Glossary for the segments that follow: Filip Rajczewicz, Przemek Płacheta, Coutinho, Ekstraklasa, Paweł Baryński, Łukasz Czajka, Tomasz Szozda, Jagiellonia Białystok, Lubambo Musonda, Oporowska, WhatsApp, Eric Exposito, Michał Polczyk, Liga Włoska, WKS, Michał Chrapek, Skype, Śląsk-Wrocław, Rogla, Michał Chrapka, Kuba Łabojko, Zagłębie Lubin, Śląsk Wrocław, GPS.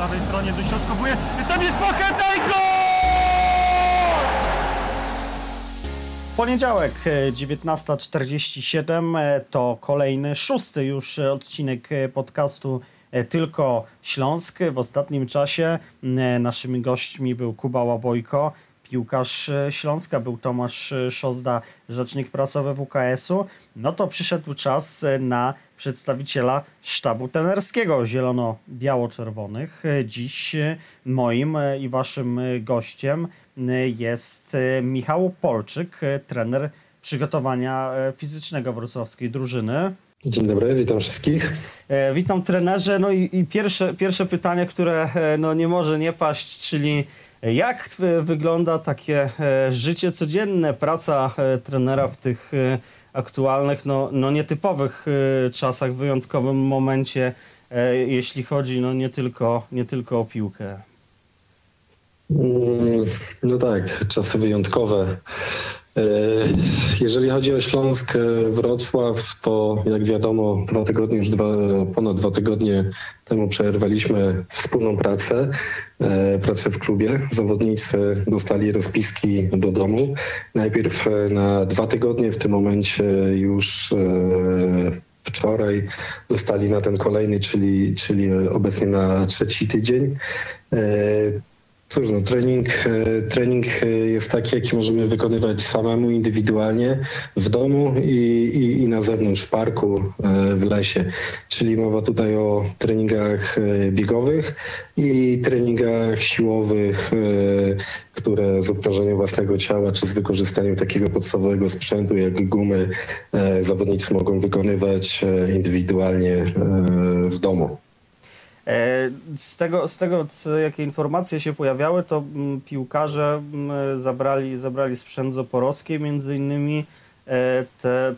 prawej stronie, dośrodkowuje, tam jest Płacheta i gol! Poniedziałek, 19:47, to kolejny, szósty już odcinek podcastu Tylko Śląsk. W ostatnim czasie naszymi gośćmi był Kuba Łabojko, piłkarz Śląska, był Tomasz Szozda, rzecznik prasowy WKS-u. No to przyszedł czas na przedstawiciela sztabu trenerskiego zielono-biało-czerwonych. Dziś moim i waszym gościem jest Michał Polczyk, trener przygotowania fizycznego wrocławskiej drużyny. Dzień dobry, witam wszystkich. Witam trenerze. No i pierwsze pytanie, które no nie może nie paść, czyli jak wygląda takie życie codzienne, praca trenera w tych aktualnych, no nietypowych czasach, wyjątkowym momencie, jeśli chodzi no nie tylko o piłkę? No tak, czasy wyjątkowe. Jeżeli chodzi o Śląsk Wrocław, to jak wiadomo ponad dwa tygodnie temu przerwaliśmy wspólną pracę w klubie. Zawodnicy dostali rozpiski do domu. Najpierw na 2 tygodnie, w tym momencie już wczoraj dostali na ten kolejny, czyli obecnie na 3. tydzień. Cóż, no, trening jest taki, jaki możemy wykonywać samemu, indywidualnie, w domu i na zewnątrz, w parku, w lesie. Czyli mowa tutaj o treningach biegowych i treningach siłowych, które z obciążeniem własnego ciała czy z wykorzystaniem takiego podstawowego sprzętu jak gumy zawodnicy mogą wykonywać indywidualnie w domu. Z tego, jakie informacje się pojawiały, to piłkarze zabrali sprzęt z Oporowskiej, między innymi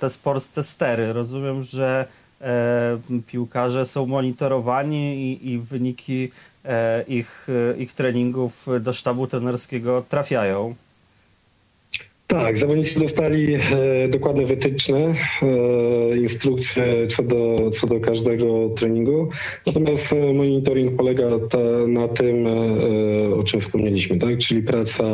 te sport testery. Rozumiem, że piłkarze są monitorowani i wyniki ich treningów do sztabu trenerskiego trafiają. Tak, zawodnicy dostali dokładne wytyczne, instrukcje co do każdego treningu. Natomiast monitoring polega na tym, o czym wspomnieliśmy, tak? Czyli praca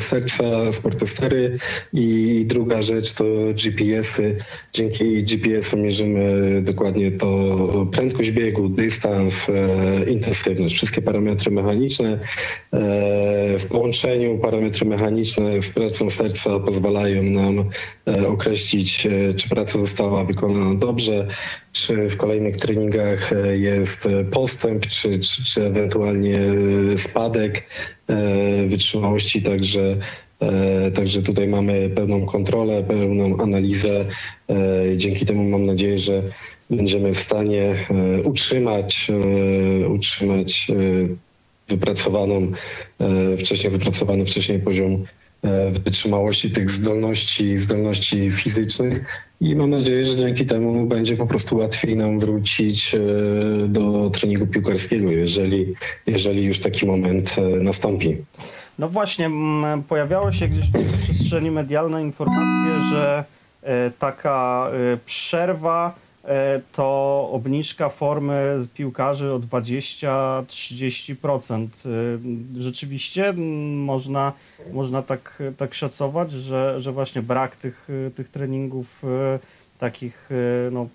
serca, sportestery i druga rzecz to GPS-y. Dzięki GPS-om mierzymy dokładnie to prędkość biegu, dystans, intensywność, wszystkie parametry mechaniczne. W połączeniu parametry mechaniczne z pracą serca pozwalają nam określić, czy praca została wykonana dobrze, czy w kolejnych treningach jest postęp, czy ewentualnie spadek wytrzymałości. Także tutaj mamy pełną kontrolę, pełną analizę. Dzięki temu mam nadzieję, że będziemy w stanie utrzymać wypracowany wcześniej poziom wytrzymałości tych zdolności fizycznych i mam nadzieję, że dzięki temu będzie po prostu łatwiej nam wrócić do treningu piłkarskiego, jeżeli już taki moment nastąpi. No właśnie, pojawiały się gdzieś w przestrzeni medialnej informacje, że taka przerwa to obniżka formy piłkarzy o 20-30%. Rzeczywiście można tak szacować, że właśnie brak tych treningów, takich no,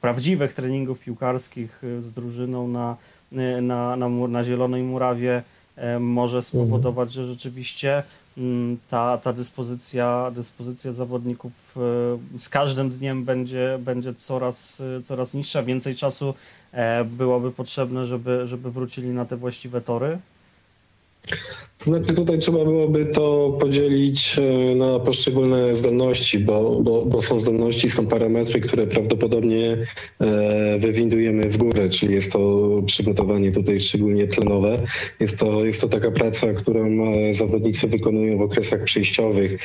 prawdziwych treningów piłkarskich z drużyną na zielonej murawie może spowodować, że rzeczywiście ta dyspozycja zawodników z każdym dniem będzie coraz niższa. Więcej czasu byłoby potrzebne, żeby wrócili na te właściwe tory? To znaczy tutaj trzeba byłoby to podzielić na poszczególne zdolności, bo są zdolności, są parametry, które prawdopodobnie wywindujemy w górę, czyli jest to przygotowanie tutaj szczególnie tlenowe. Jest to taka praca, którą zawodnicy wykonują w okresach przejściowych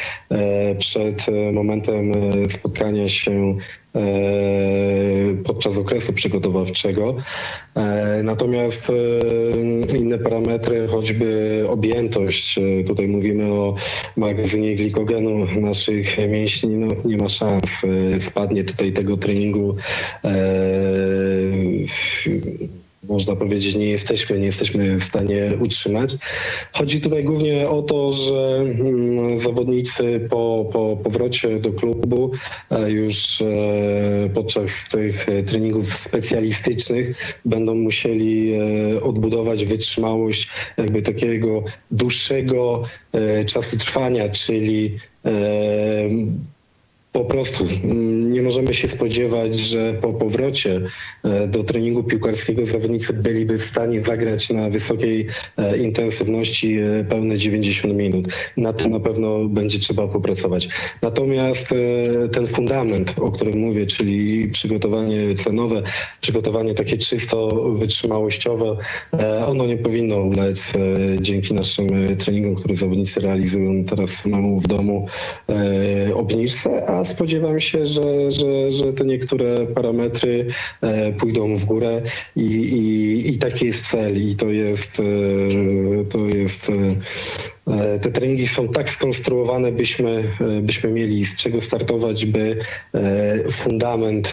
przed momentem spotkania się podczas okresu przygotowawczego. Natomiast inne parametry, choćby objętość, tutaj mówimy o magazynie glikogenu naszych mięśni, no nie ma szans, spadnie tutaj tego treningu można powiedzieć, nie jesteśmy w stanie utrzymać. Chodzi tutaj głównie o to, że zawodnicy po powrocie do klubu już podczas tych treningów specjalistycznych będą musieli odbudować wytrzymałość jakby takiego dłuższego czasu trwania, czyli po prostu nie możemy się spodziewać, że po powrocie do treningu piłkarskiego zawodnicy byliby w stanie zagrać na wysokiej intensywności pełne 90 minut. Na tym na pewno będzie trzeba popracować. Natomiast ten fundament, o którym mówię, czyli przygotowanie tlenowe, przygotowanie takie czysto wytrzymałościowe, ono nie powinno ulec dzięki naszym treningom, które zawodnicy realizują teraz samemu w domu, obniżce, a spodziewam się, że te niektóre parametry pójdą w górę i taki jest cel. I to jest te treningi są tak skonstruowane, byśmy mieli z czego startować, by fundament,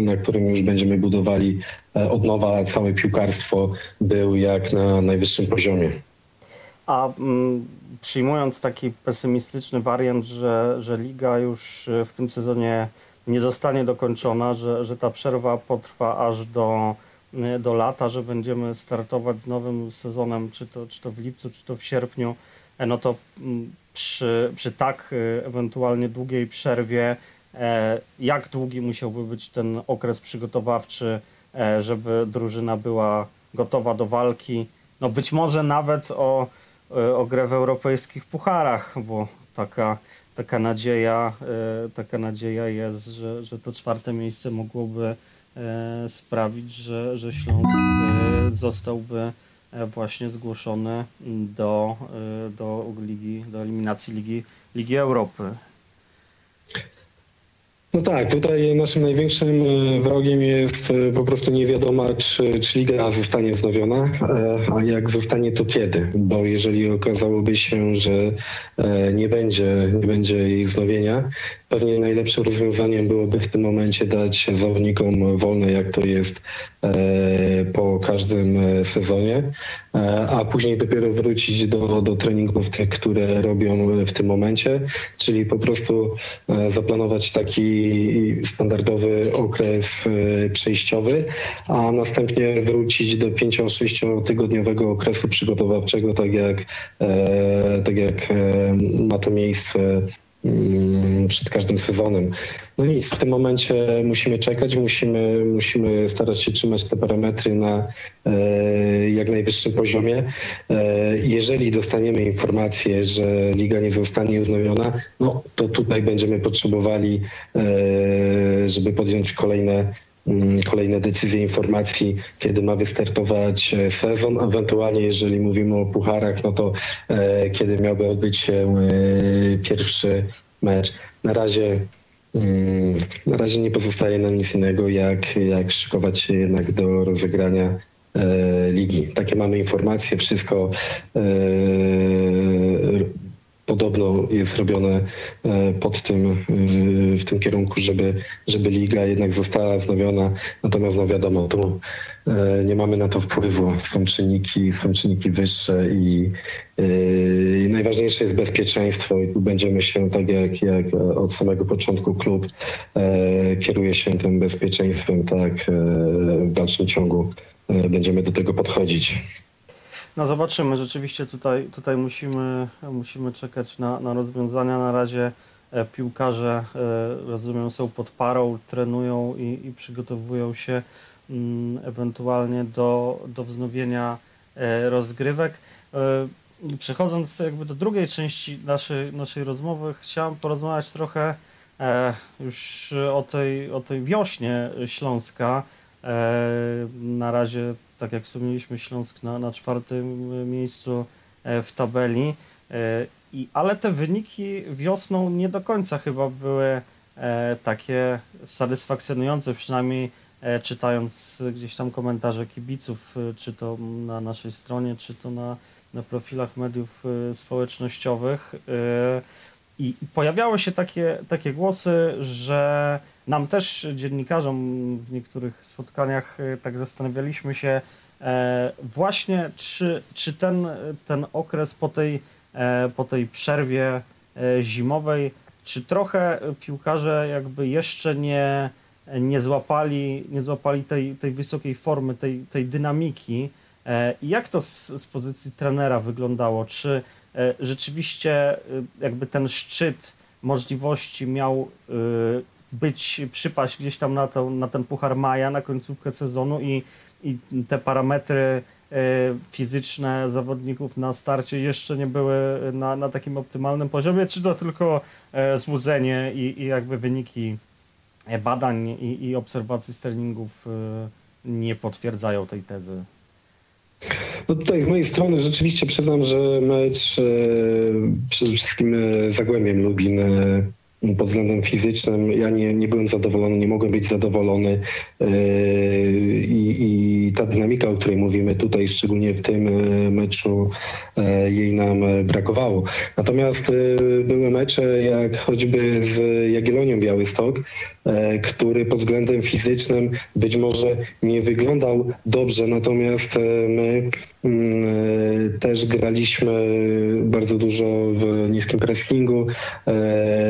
na którym już będziemy budowali od nowa całe piłkarstwo, był jak na najwyższym poziomie. A przyjmując taki pesymistyczny wariant, że liga już w tym sezonie nie zostanie dokończona, że ta przerwa potrwa aż do lata, że będziemy startować z nowym sezonem, czy to w lipcu, czy to w sierpniu, no to przy tak ewentualnie długiej przerwie, jak długi musiałby być ten okres przygotowawczy, żeby drużyna była gotowa do walki, no być może nawet o grę w europejskich pucharach, bo taka nadzieja jest, że to czwarte miejsce mogłoby sprawić, że Śląsk zostałby właśnie zgłoszony do eliminacji Ligi Europy. No tak, tutaj naszym największym wrogiem jest po prostu niewiadoma, czy liga zostanie wznowiona, a jak zostanie, to kiedy, bo jeżeli okazałoby się, że nie będzie jej wznowienia, pewnie najlepszym rozwiązaniem byłoby w tym momencie dać zawodnikom wolne, jak to jest po każdym sezonie, a później dopiero wrócić do treningów tych, które robią w tym momencie, czyli po prostu zaplanować taki standardowy okres przejściowy, a następnie wrócić do 5-6 tygodniowego okresu przygotowawczego, tak jak ma to miejsce przed każdym sezonem. No nic, w tym momencie musimy czekać, musimy starać się trzymać te parametry na jak najwyższym poziomie. Jeżeli dostaniemy informację, że liga nie zostanie wznowiona, no to tutaj będziemy potrzebowali, żeby podjąć kolejne decyzje, informacji, kiedy ma wystartować sezon, ewentualnie jeżeli mówimy o pucharach, no to kiedy miałby odbyć się pierwszy mecz. Na razie nie pozostaje nam nic innego, jak szykować się jednak do rozegrania ligi. Takie mamy informacje, wszystko podobno jest robione w tym kierunku, żeby liga jednak została wznowiona. Natomiast no wiadomo, tu nie mamy na to wpływu. Są czynniki wyższe i najważniejsze jest bezpieczeństwo. I tu będziemy się, tak jak od samego początku klub kieruje się tym bezpieczeństwem, tak w dalszym ciągu będziemy do tego podchodzić. No zobaczymy, rzeczywiście tutaj musimy czekać na rozwiązania. Na razie piłkarze, rozumiem, są pod parą, trenują i przygotowują się ewentualnie do wznowienia rozgrywek. Przechodząc jakby do drugiej części naszej rozmowy, chciałem porozmawiać trochę już o tej wiośnie Śląska. Na razie, tak jak wspomnieliśmy, Śląsk na czwartym miejscu w tabeli, ale te wyniki wiosną nie do końca chyba były takie satysfakcjonujące, przynajmniej czytając gdzieś tam komentarze kibiców, czy to na naszej stronie, czy to na profilach mediów społecznościowych. I pojawiały się takie głosy, że nam też, dziennikarzom, w niektórych spotkaniach tak zastanawialiśmy się właśnie, czy ten okres po tej przerwie zimowej, czy trochę piłkarze jakby jeszcze nie złapali tej wysokiej formy, tej dynamiki. I jak to z pozycji trenera wyglądało? Czy rzeczywiście jakby ten szczyt możliwości miał przypaść gdzieś tam na ten Puchar Maja, na końcówkę sezonu i te parametry fizyczne zawodników na starcie jeszcze nie były na takim optymalnym poziomie, czy to tylko złudzenie i jakby wyniki badań i obserwacji z treningów nie potwierdzają tej tezy? No tutaj z mojej strony rzeczywiście przyznam, że mecz przede wszystkim Zagłębiem Lubin pod względem fizycznym ja nie byłem zadowolony, nie mogłem być zadowolony i ta dynamika, o której mówimy tutaj, szczególnie w tym meczu, jej nam brakowało. Natomiast były mecze jak choćby z Jagiellonią Białystok, który pod względem fizycznym być może nie wyglądał dobrze, natomiast my też graliśmy bardzo dużo w niskim pressingu,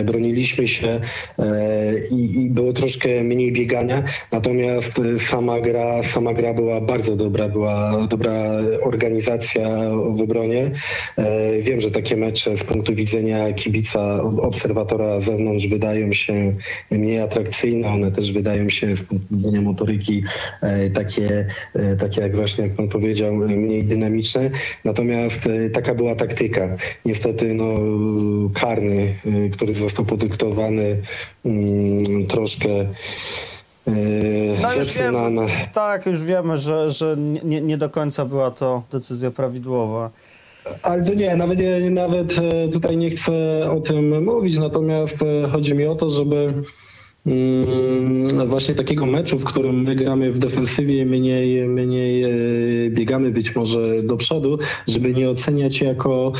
broniliśmy się i było troszkę mniej biegania, natomiast sama gra była bardzo dobra, była dobra organizacja w obronie. Wiem, że takie mecze z punktu widzenia kibica, obserwatora z zewnątrz wydają się mniej atrakcyjne, one też wydają się z punktu widzenia motoryki takie jak właśnie, jak pan powiedział, mniej dynamiczne, natomiast taka była taktyka. Niestety karny, który został podyktowany troszkę zepsuł. Tak, już wiemy, że nie do końca była to decyzja prawidłowa. Ale to nie, nawet tutaj nie chcę o tym mówić, natomiast chodzi mi o to, żeby właśnie takiego meczu, w którym my gramy w defensywie, mniej biegamy być może do przodu, żeby nie oceniać jako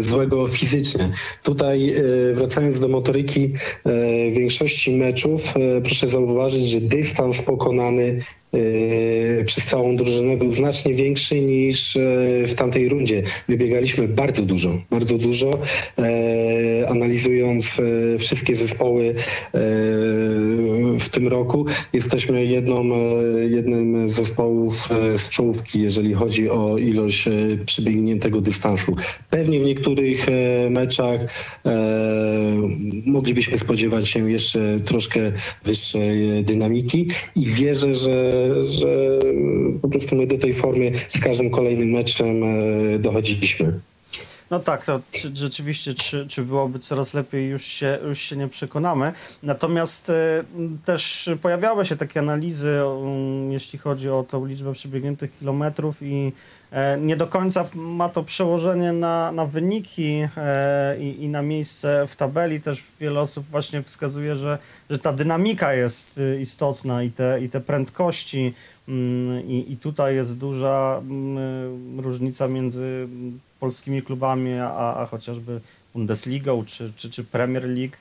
złego fizycznie. Tutaj wracając do motoryki, w większości meczów proszę zauważyć, że dystans pokonany przez całą drużynę był znacznie większy niż w tamtej rundzie. Wybiegaliśmy bardzo dużo. Analizując wszystkie zespoły w tym roku, jesteśmy jednym z zespołów z czołówki, jeżeli chodzi o ilość przebiegniętego dystansu. Pewnie w niektórych meczach moglibyśmy spodziewać się jeszcze troszkę wyższej dynamiki i wierzę, że po prostu my do tej formy z każdym kolejnym meczem dochodziliśmy. No tak, to rzeczywiście, czy byłoby coraz lepiej, już się nie przekonamy. Natomiast też pojawiały się takie analizy, jeśli chodzi o tą liczbę przebiegniętych kilometrów i nie do końca ma to przełożenie na wyniki i na miejsce w tabeli. Też wiele osób właśnie wskazuje, że ta dynamika jest istotna i te prędkości i tutaj jest duża różnica między polskimi klubami, a chociażby Bundesligą czy Premier League,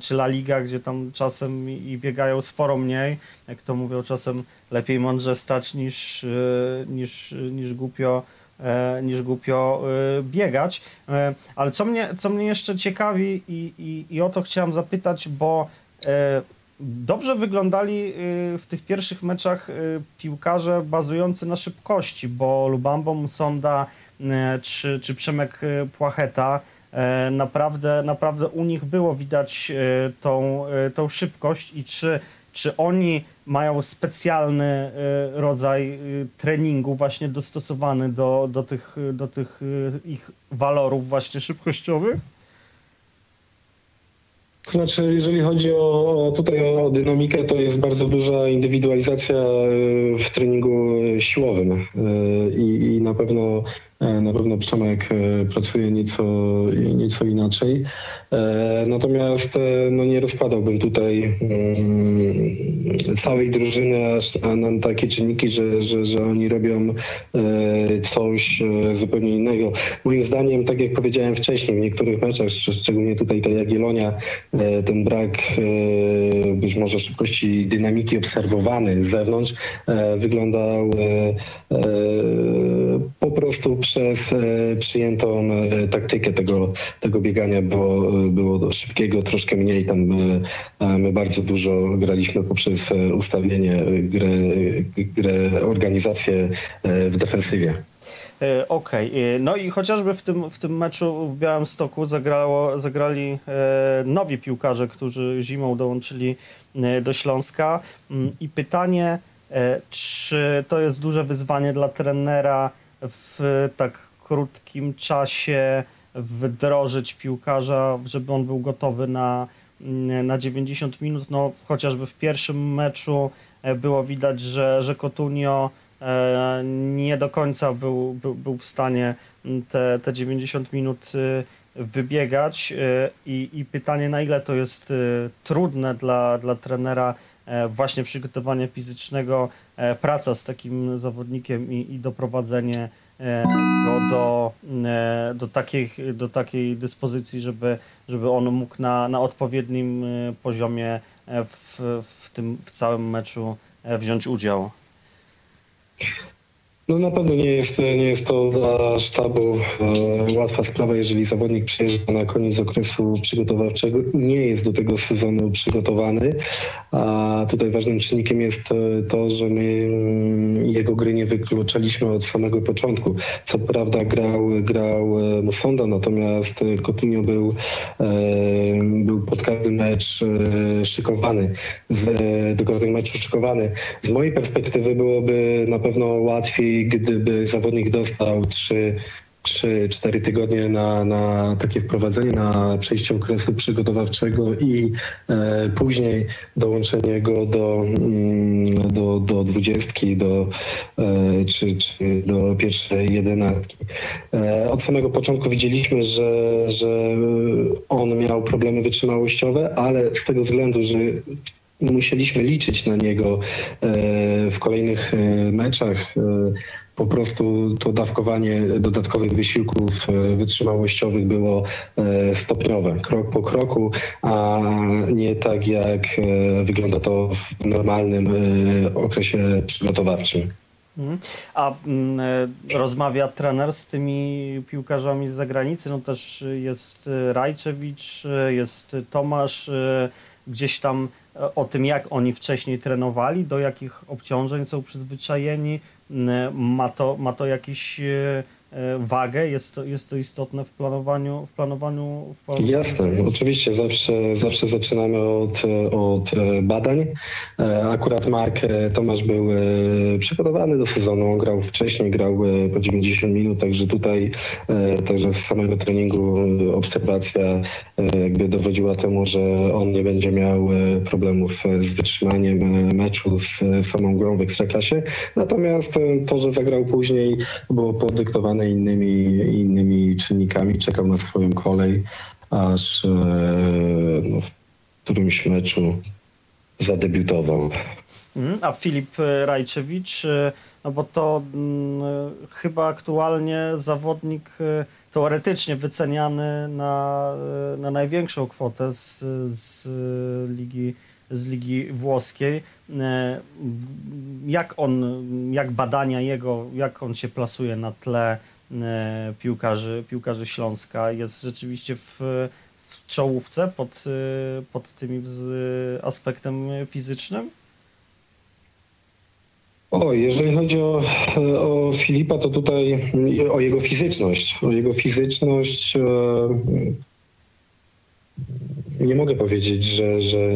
czy La Liga, gdzie tam czasem i biegają sporo mniej. Jak to mówią, czasem lepiej mądrze stać niż głupio biegać. Ale co mnie jeszcze ciekawi i o to chciałem zapytać, bo dobrze wyglądali w tych pierwszych meczach piłkarze bazujący na szybkości, bo Lubambo Musonda czy Przemek Płacheta, naprawdę u nich było widać tą szybkość i czy oni mają specjalny rodzaj treningu właśnie dostosowany do tych ich walorów właśnie szybkościowych? To znaczy, jeżeli chodzi o dynamikę, to jest bardzo duża indywidualizacja w treningu siłowym i na pewno Na pewno Przemek pracuje nieco inaczej. Natomiast no nie rozkładałbym tutaj całej drużyny aż na takie czynniki, że oni robią coś zupełnie innego. Moim zdaniem, tak jak powiedziałem wcześniej, w niektórych meczach, szczególnie tutaj ta Jagiellonia, ten brak być może szybkości i dynamiki obserwowany z zewnątrz wyglądał po prostu przez przyjętą taktykę tego biegania, bo było do szybkiego, troszkę mniej. Tam my bardzo dużo graliśmy poprzez ustawienie, grę, organizację w defensywie. Okej. No i chociażby w tym meczu w Białymstoku zagrali nowi piłkarze, którzy zimą dołączyli do Śląska. I pytanie, czy to jest duże wyzwanie dla trenera w tak krótkim czasie wdrożyć piłkarza, żeby on był gotowy na 90 minut. No, chociażby w pierwszym meczu było widać, że Coutinho nie do końca był w stanie te 90 minut wybiegać. I pytanie, na ile to jest trudne dla trenera właśnie przygotowanie fizycznego, praca z takim zawodnikiem i doprowadzenie go do takiej dyspozycji, żeby on mógł na odpowiednim poziomie w całym meczu wziąć udział. No na pewno nie jest to dla sztabu łatwa sprawa, jeżeli zawodnik przyjeżdża na koniec okresu przygotowawczego i nie jest do tego sezonu przygotowany. A tutaj ważnym czynnikiem jest to, że my jego gry nie wykluczaliśmy od samego początku. Co prawda grał Musonda, natomiast Coutinho był pod każdy mecz szykowany. Do każdego meczu szykowany. Z mojej perspektywy byłoby na pewno łatwiej, gdyby zawodnik dostał 3-4 tygodnie na takie wprowadzenie, na przejście okresu przygotowawczego i później dołączenie go do 20 czy do pierwszej 11. Od samego początku widzieliśmy, że on miał problemy wytrzymałościowe, ale z tego względu, że musieliśmy liczyć na niego w kolejnych meczach. Po prostu to dawkowanie dodatkowych wysiłków wytrzymałościowych było stopniowe, krok po kroku, a nie tak jak wygląda to w normalnym okresie przygotowawczym. A rozmawia trener z tymi piłkarzami z zagranicy? No też jest Rajczewicz, jest Tomasz, gdzieś tam o tym, jak oni wcześniej trenowali, do jakich obciążeń są przyzwyczajeni, ma to jakiś wagę? Jest to istotne w planowaniu? Jasne, oczywiście zawsze zaczynamy od badań. Akurat Tomasz był przygotowany do sezonu, on grał wcześniej, grał po 90 minut, także tutaj także z samego treningu obserwacja jakby dowodziła temu, że on nie będzie miał problemów z wytrzymaniem meczu, z samą grą w Ekstraklasie. Natomiast to, że zagrał później, było podyktowane innymi czynnikami, czekał na swoją kolej, aż w którymś meczu zadebiutował. A Filip Rajczewicz, no bo to chyba aktualnie zawodnik teoretycznie wyceniany na największą kwotę z Ligi Włoskiej. Jak badania jego, jak on się plasuje na tle piłkarzy Śląska? Jest rzeczywiście w czołówce pod tymi aspektem fizycznym? Jeżeli chodzi o Filipa, to tutaj o jego fizyczność. Nie mogę powiedzieć,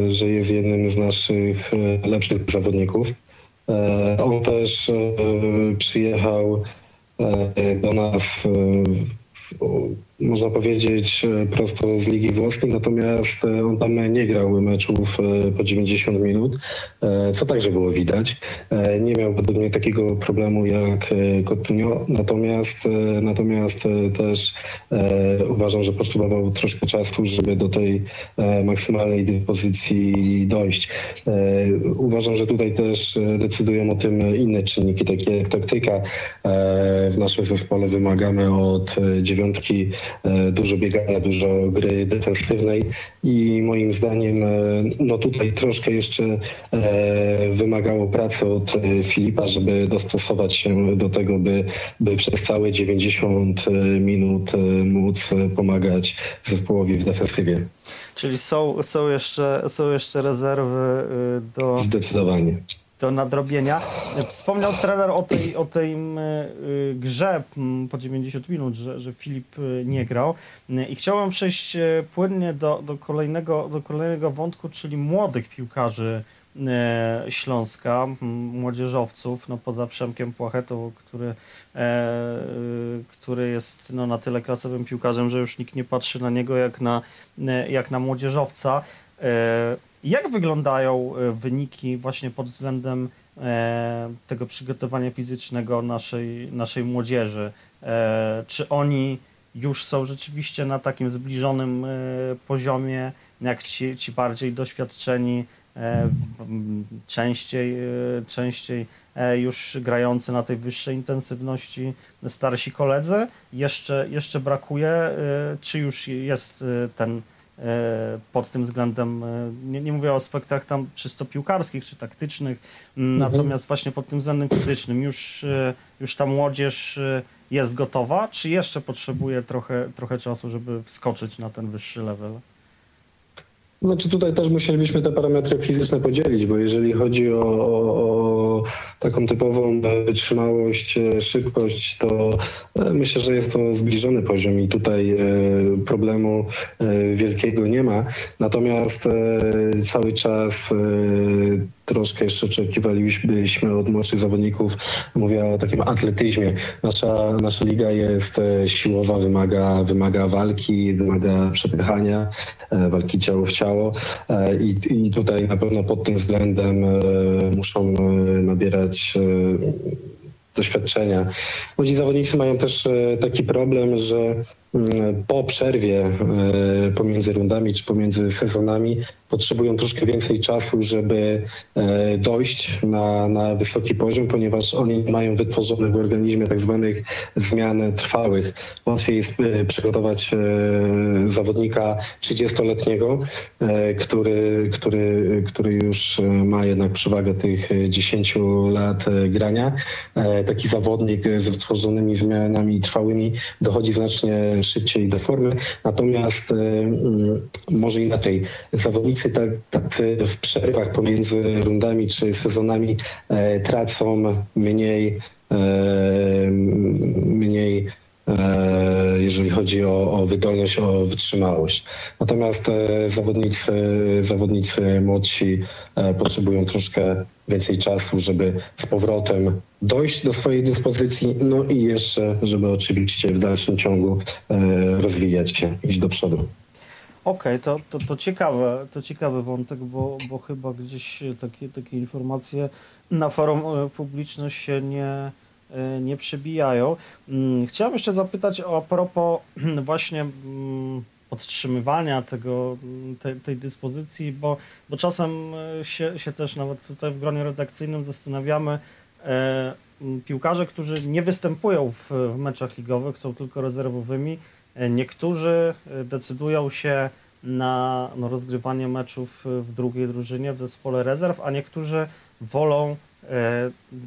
że jest jednym z naszych lepszych zawodników. On też przyjechał do nas można powiedzieć, prosto z Ligi Włoskiej, natomiast on tam nie grał meczów po 90 minut, co także było widać. Nie miał podobnie takiego problemu jak Coutinho, natomiast też uważam, że potrzebował troszkę czasu, żeby do tej maksymalnej dyspozycji dojść. Uważam, że tutaj też decydują o tym inne czynniki, takie jak taktyka. W naszym zespole wymagamy od dziewiątki dużo biegania, dużo gry defensywnej i moim zdaniem no tutaj troszkę jeszcze wymagało pracy od Filipa, żeby dostosować się do tego, by przez całe 90 minut móc pomagać zespołowi w defensywie. Czyli są jeszcze rezerwy do... Zdecydowanie. Do nadrobienia. Wspomniał trener o tej grze po 90 minut, że Filip nie grał. I chciałem przejść płynnie do kolejnego wątku, czyli młodych piłkarzy Śląska, młodzieżowców, no poza Przemkiem Płachetą, który jest no na tyle klasowym piłkarzem, że już nikt nie patrzy na niego jak na młodzieżowca. Jak wyglądają wyniki właśnie pod względem tego przygotowania fizycznego naszej młodzieży? Czy oni już są rzeczywiście na takim zbliżonym poziomie, jak ci bardziej doświadczeni, częściej już grający na tej wyższej intensywności starsi koledzy? Jeszcze brakuje? Czy już jest ten... pod tym względem, nie mówię o aspektach tam czysto piłkarskich czy taktycznych, natomiast właśnie pod tym względem fizycznym już ta młodzież jest gotowa, czy jeszcze potrzebuje trochę czasu, żeby wskoczyć na ten wyższy level? Znaczy tutaj też musielibyśmy te parametry fizyczne podzielić, bo jeżeli chodzi o taką typową wytrzymałość, szybkość, to myślę, że jest to zbliżony poziom i tutaj problemu wielkiego nie ma. Natomiast cały czas troszkę jeszcze oczekiwalibyśmy od młodszych zawodników, mówię o takim atletyzmie. Nasza liga jest siłowa, wymaga walki, wymaga przepychania, walki ciało w ciało i tutaj na pewno pod tym względem muszą nabierać doświadczenia. Młodzi zawodnicy mają też taki problem, że po przerwie pomiędzy rundami czy pomiędzy sezonami potrzebują troszkę więcej czasu, żeby dojść na wysoki poziom, ponieważ oni mają wytworzone w organizmie tak zwanych zmian trwałych. Łatwiej jest przygotować zawodnika 30-letniego, który już ma jednak przewagę tych 10 lat grania. Taki zawodnik z wytworzonymi zmianami trwałymi dochodzi znacznie szybciej do formy, natomiast może inaczej. Zawodnicy tacy w przerwach pomiędzy rundami czy sezonami tracą mniej jeżeli chodzi o wydolność, o wytrzymałość. Natomiast zawodnicy młodsi potrzebują troszkę więcej czasu, żeby z powrotem dojść do swojej dyspozycji, no i jeszcze, żeby oczywiście w dalszym ciągu rozwijać się, iść do przodu. Okej, to ciekawy wątek, bo chyba gdzieś takie informacje na forum publiczne się nie przebijają. Chciałem jeszcze zapytać a propos właśnie podtrzymywania tej dyspozycji, bo czasem się też nawet tutaj w gronie redakcyjnym zastanawiamy, piłkarze, którzy nie występują w meczach ligowych, są tylko rezerwowymi, niektórzy decydują się na rozgrywanie meczów w drugiej drużynie, w zespole rezerw, a niektórzy wolą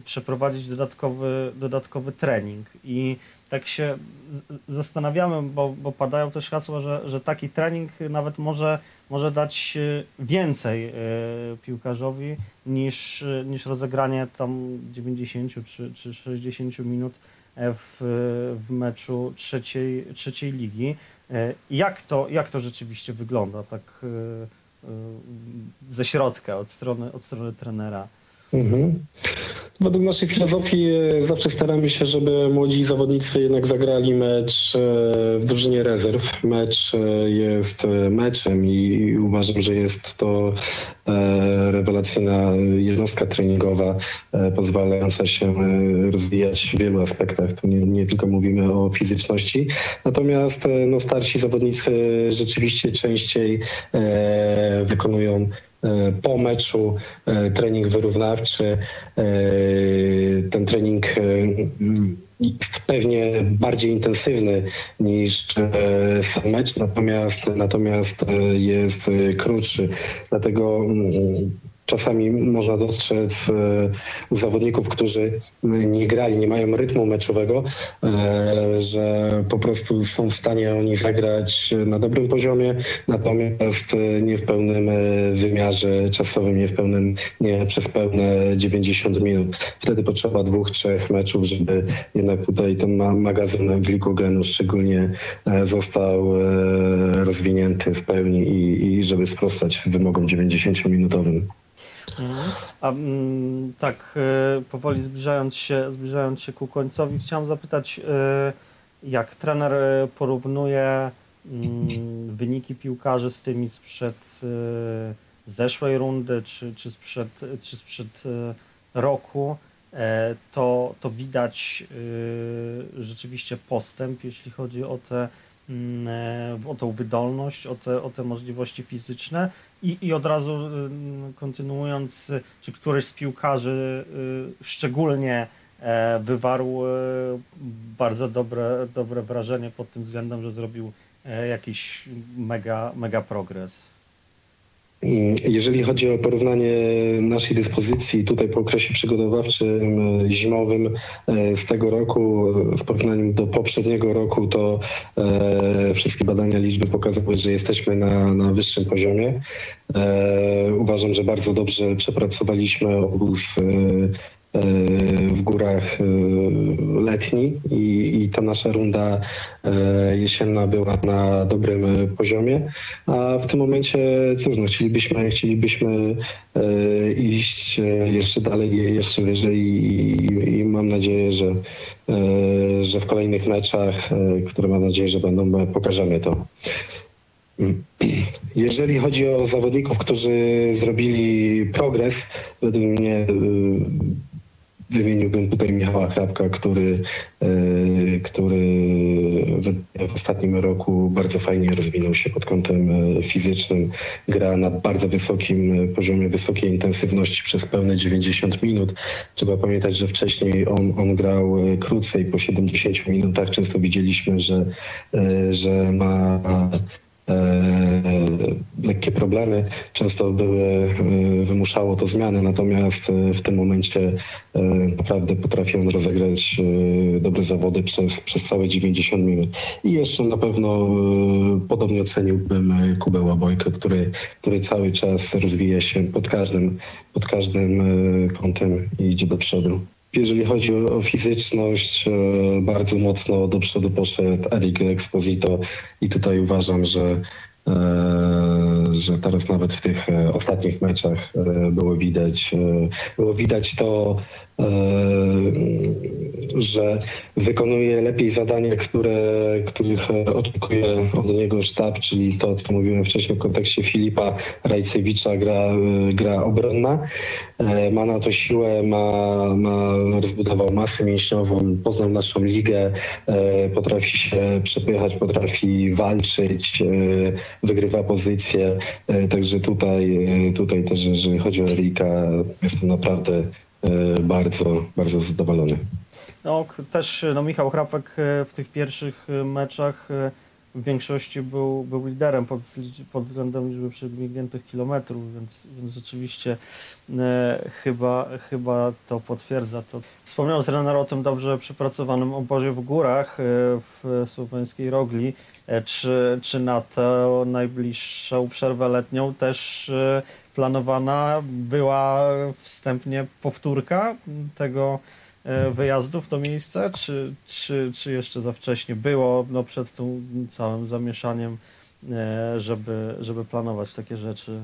przeprowadzić dodatkowy trening. I tak się zastanawiamy, bo padają też hasła, że taki trening nawet może dać więcej piłkarzowi niż rozegranie tam 90 czy 60 minut w meczu trzeciej ligi. Jak to rzeczywiście wygląda tak ze środka, od strony trenera? Według naszej filozofii zawsze staramy się, żeby młodzi zawodnicy jednak zagrali mecz w drużynie rezerw. Mecz jest meczem i uważam, że jest to rewelacyjna jednostka treningowa pozwalająca się rozwijać w wielu aspektach. Tu nie tylko mówimy o fizyczności. Natomiast no, starsi zawodnicy rzeczywiście częściej wykonują po meczu trening wyrównawczy. Ten trening jest pewnie bardziej intensywny niż sam mecz, natomiast jest krótszy. Dlatego czasami można dostrzec u zawodników, którzy nie grali, nie mają rytmu meczowego, że po prostu są w stanie oni zagrać na dobrym poziomie, natomiast nie w pełnym wymiarze czasowym, nie przez pełne 90 minut. Wtedy potrzeba 2-3 meczów, żeby jednak tutaj ten magazyn glikogenu szczególnie został rozwinięty w pełni i żeby sprostać wymogom 90-minutowym. Tak, powoli zbliżając się ku końcowi, chciałem zapytać, jak trener porównuje wyniki piłkarzy z tymi sprzed zeszłej rundy czy sprzed roku, to widać rzeczywiście postęp, jeśli chodzi o tą wydolność, o te możliwości fizyczne i od razu kontynuując, czy któryś z piłkarzy szczególnie wywarł bardzo dobre wrażenie pod tym względem, że zrobił jakiś mega progres? Jeżeli chodzi o porównanie naszej dyspozycji tutaj po okresie przygotowawczym zimowym z tego roku w porównaniu do poprzedniego roku, to wszystkie badania, liczby pokazały, że jesteśmy na wyższym poziomie. Uważam, że bardzo dobrze przepracowaliśmy obóz w górach letni i ta nasza runda jesienna była na dobrym poziomie, a w tym momencie cóż, no, chcielibyśmy iść jeszcze dalej, jeszcze wyżej i mam nadzieję, że w kolejnych meczach, które mam nadzieję, że będą, pokażemy to. Jeżeli chodzi o zawodników, którzy zrobili progres, według mnie wymieniłbym tutaj Michała Chrapka, który w ostatnim roku bardzo fajnie rozwinął się pod kątem fizycznym. Gra na bardzo wysokim poziomie, wysokiej intensywności przez pełne 90 minut. Trzeba pamiętać, że wcześniej on grał krócej, po 70 minutach. Często widzieliśmy, że ma lekkie problemy, często wymuszało to zmiany, natomiast w tym momencie naprawdę potrafi on rozegrać dobre zawody przez całe 90 minut. I jeszcze na pewno podobnie oceniłbym Kubę Łabojkę, który cały czas rozwija się pod każdym kątem i idzie do przodu. Jeżeli chodzi o fizyczność, bardzo mocno do przodu poszedł Eric Exposito i tutaj uważam, że teraz nawet w tych ostatnich meczach było widać to, że wykonuje lepiej zadania, których oczekuje od niego sztab, czyli to, co mówiłem wcześniej w kontekście Filipa Rajczewicza, gra obronna. Ma na to siłę, rozbudował masę mięśniową, poznał naszą ligę, potrafi się przepychać, potrafi walczyć, wygrywa pozycję, także tutaj też, jeżeli chodzi o Erika, jestem naprawdę bardzo zadowolony. No, też Michał Chrapek w tych pierwszych meczach w większości był liderem pod względem liczby przebiegniętych kilometrów, więc rzeczywiście chyba to potwierdza to. Wspomniał trener o tym dobrze przepracowanym obozie w górach w słoweńskiej Rogli. Czy na tę najbliższą przerwę letnią też planowana była wstępnie powtórka tego wyjazdu w to miejsce, czy jeszcze za wcześnie było przed tym całym zamieszaniem, żeby planować takie rzeczy?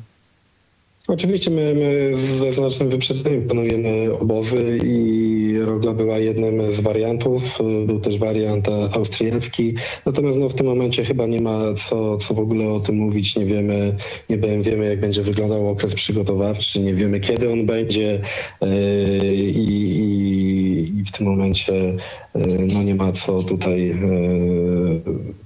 Oczywiście my ze znacznym wyprzedzeniem planujemy obozy i Rogla była jednym z wariantów, był też wariant austriacki, natomiast w tym momencie chyba nie ma co w ogóle o tym mówić, nie wiemy jak będzie wyglądał okres przygotowawczy, nie wiemy kiedy on będzie i w tym momencie nie ma co tutaj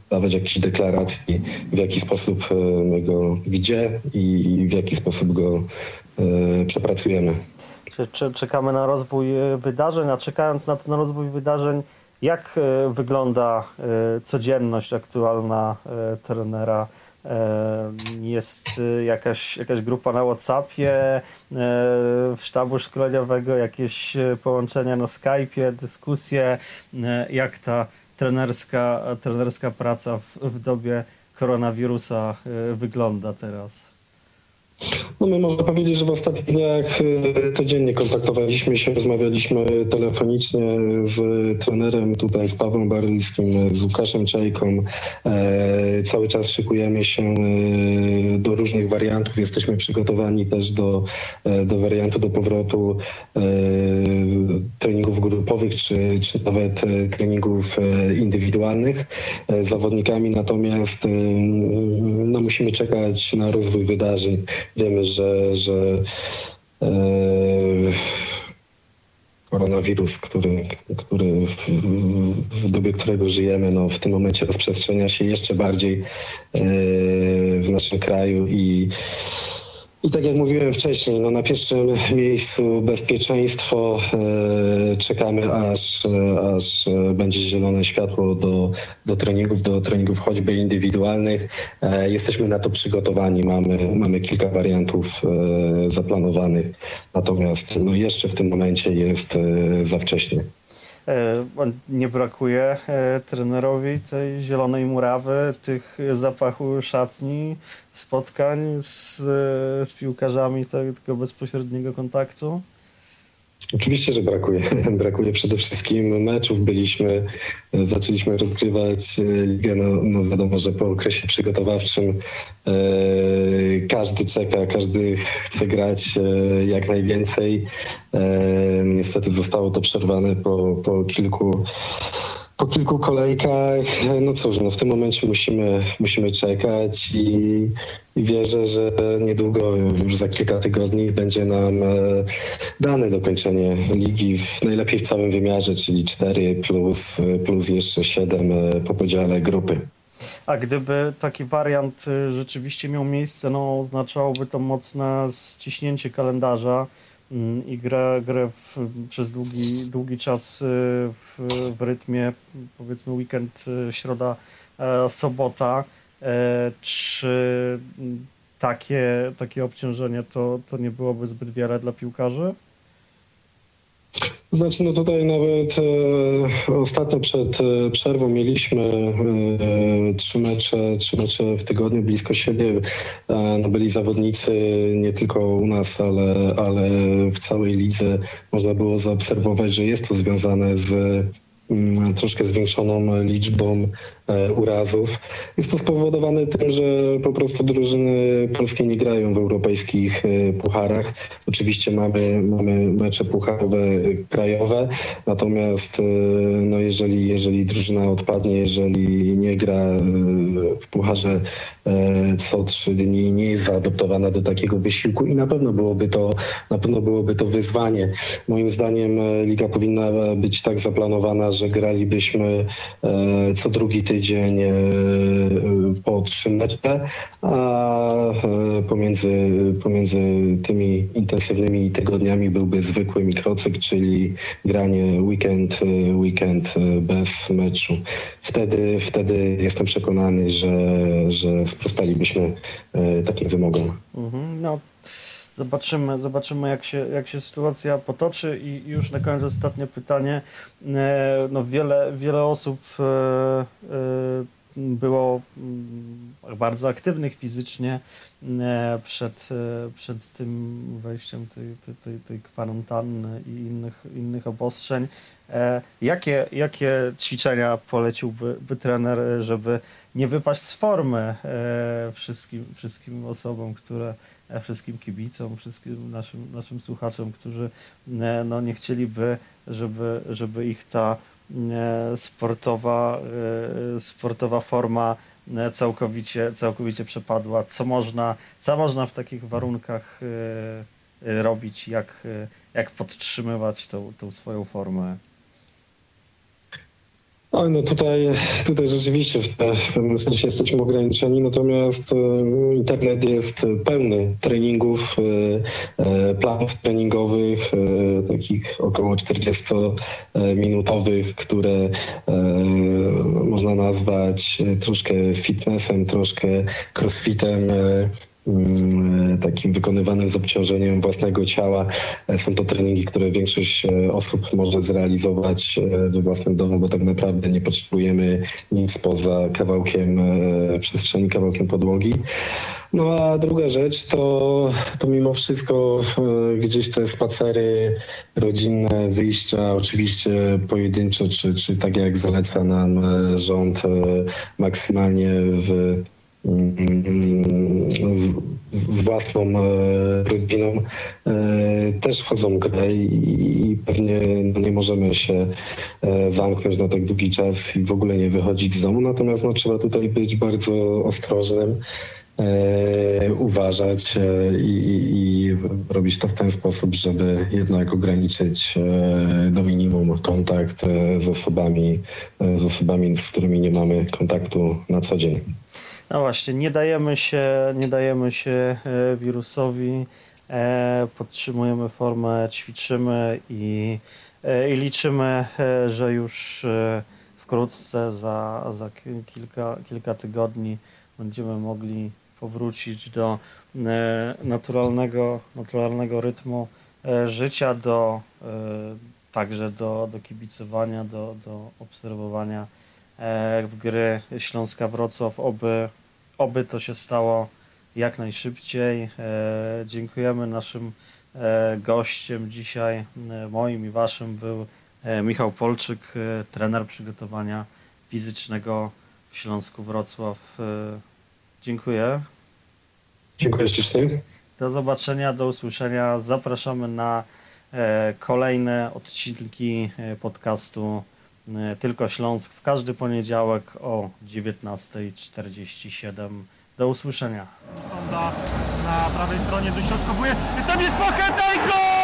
dawać jakiejś deklaracji, w jaki sposób my go widzimy i w jaki sposób go przepracujemy. Czekamy na rozwój wydarzeń, a czekając na ten rozwój wydarzeń, jak wygląda codzienność aktualna trenera? Jest jakaś grupa na WhatsAppie, sztabu szkoleniowego, jakieś połączenia na Skype'ie, dyskusje, jak ta trenerska praca w dobie koronawirusa wygląda teraz? My można powiedzieć, że w ostatnich dniach codziennie kontaktowaliśmy się, rozmawialiśmy telefonicznie z trenerem tutaj, z Pawłem Baryńskim, z Łukaszem Czajką. Cały czas szykujemy się do różnych wariantów. Jesteśmy przygotowani też do wariantu, do powrotu treningów grupowych, czy nawet treningów indywidualnych z zawodnikami. Natomiast musimy czekać na rozwój wydarzeń. Wiemy, że koronawirus, który w dobie którego żyjemy, w tym momencie rozprzestrzenia się jeszcze bardziej w naszym kraju i tak jak mówiłem wcześniej, na pierwszym miejscu bezpieczeństwo. Czekamy aż będzie zielone światło do treningów choćby indywidualnych. Jesteśmy na to przygotowani, mamy kilka wariantów zaplanowanych, natomiast jeszcze w tym momencie jest za wcześnie. Nie brakuje trenerowi tej zielonej murawy, tych zapachu szatni, spotkań z piłkarzami, tego bezpośredniego kontaktu? Oczywiście, że brakuje. Brakuje przede wszystkim meczów. Zaczęliśmy rozgrywać ligę. Wiadomo, że po okresie przygotowawczym każdy czeka, każdy chce grać jak najwięcej. Niestety zostało to przerwane po kilku kolejkach. W tym momencie musimy czekać i wierzę, że niedługo, już za kilka tygodni będzie nam dane dokończenie ligi, najlepiej w całym wymiarze, czyli 4 plus jeszcze 7 po podziale grupy. A gdyby taki wariant rzeczywiście miał miejsce, oznaczałoby to mocne ściśnięcie kalendarza i grę przez długi czas w rytmie, powiedzmy, weekend, środa, sobota. Czy takie obciążenie to nie byłoby zbyt wiele dla piłkarzy? Tutaj nawet ostatnio przed przerwą mieliśmy 3 mecze w tygodniu blisko siebie. Byli zawodnicy nie tylko u nas, ale w całej lidze. Można było zaobserwować, że jest to związane z troszkę zwiększoną liczbą urazów. Jest to spowodowane tym, że po prostu drużyny polskie nie grają w europejskich pucharach. Oczywiście mamy mecze pucharowe, krajowe, natomiast jeżeli drużyna odpadnie, jeżeli nie gra w pucharze co 3 dni, nie jest zaadoptowana do takiego wysiłku i na pewno byłoby to wyzwanie. Moim zdaniem liga powinna być tak zaplanowana, że gralibyśmy co drugi tydzień po 3 mecze, a pomiędzy tymi intensywnymi tygodniami byłby zwykły mikrocyk, czyli granie weekend bez meczu. Wtedy jestem przekonany, że sprostalibyśmy takim wymogom. Zobaczymy jak się sytuacja potoczy i już na koniec ostatnie pytanie. Wiele osób było bardzo aktywnych fizycznie przed tym wejściem tej kwarantanny i innych obostrzeń. Jakie ćwiczenia poleciłby trener, żeby nie wypaść z formy wszystkim osobom, wszystkim kibicom, wszystkim naszym słuchaczom, którzy no, nie chcieliby, żeby ich ta sportowa forma całkowicie przepadła? Co można w takich warunkach robić, jak podtrzymywać tą swoją formę? Oj, no tutaj rzeczywiście w pewnym sensie jesteśmy ograniczeni, natomiast internet jest pełny treningów, planów treningowych, takich około 40-minutowych, które można nazwać troszkę fitnessem, troszkę crossfitem, takim wykonywanym z obciążeniem własnego ciała. Są to treningi, które większość osób może zrealizować we własnym domu, bo tak naprawdę nie potrzebujemy nic poza kawałkiem przestrzeni, kawałkiem podłogi. No a druga rzecz to mimo wszystko gdzieś te spacery rodzinne, wyjścia, oczywiście pojedynczo, czy tak jak zaleca nam rząd, maksymalnie z własną rodziną też wchodzą w grę i pewnie nie możemy się zamknąć na tak długi czas i w ogóle nie wychodzić z domu. Natomiast no, trzeba tutaj być bardzo ostrożnym, uważać i robić to w ten sposób, żeby jednak ograniczyć do minimum kontakt z osobami, z którymi nie mamy kontaktu na co dzień. No właśnie, nie dajemy się wirusowi, podtrzymujemy formę, ćwiczymy i liczymy, że już wkrótce, za kilka tygodni będziemy mogli powrócić do naturalnego rytmu życia, także do kibicowania, do obserwowania gry Śląska-Wrocław. Oby to się stało jak najszybciej. Dziękujemy. Naszym gościem dzisiaj, moim i waszym, był Michał Polczyk, trener przygotowania fizycznego w Śląsku-Wrocław. Dziękuję. Dziękuję ślicznie. Do zobaczenia, do usłyszenia. Zapraszamy na kolejne odcinki podcastu Tylko Śląsk w każdy poniedziałek o 19:47. Do usłyszenia. Musonda na prawej stronie dośrodkowuje. Tam jest Płacheta i gol!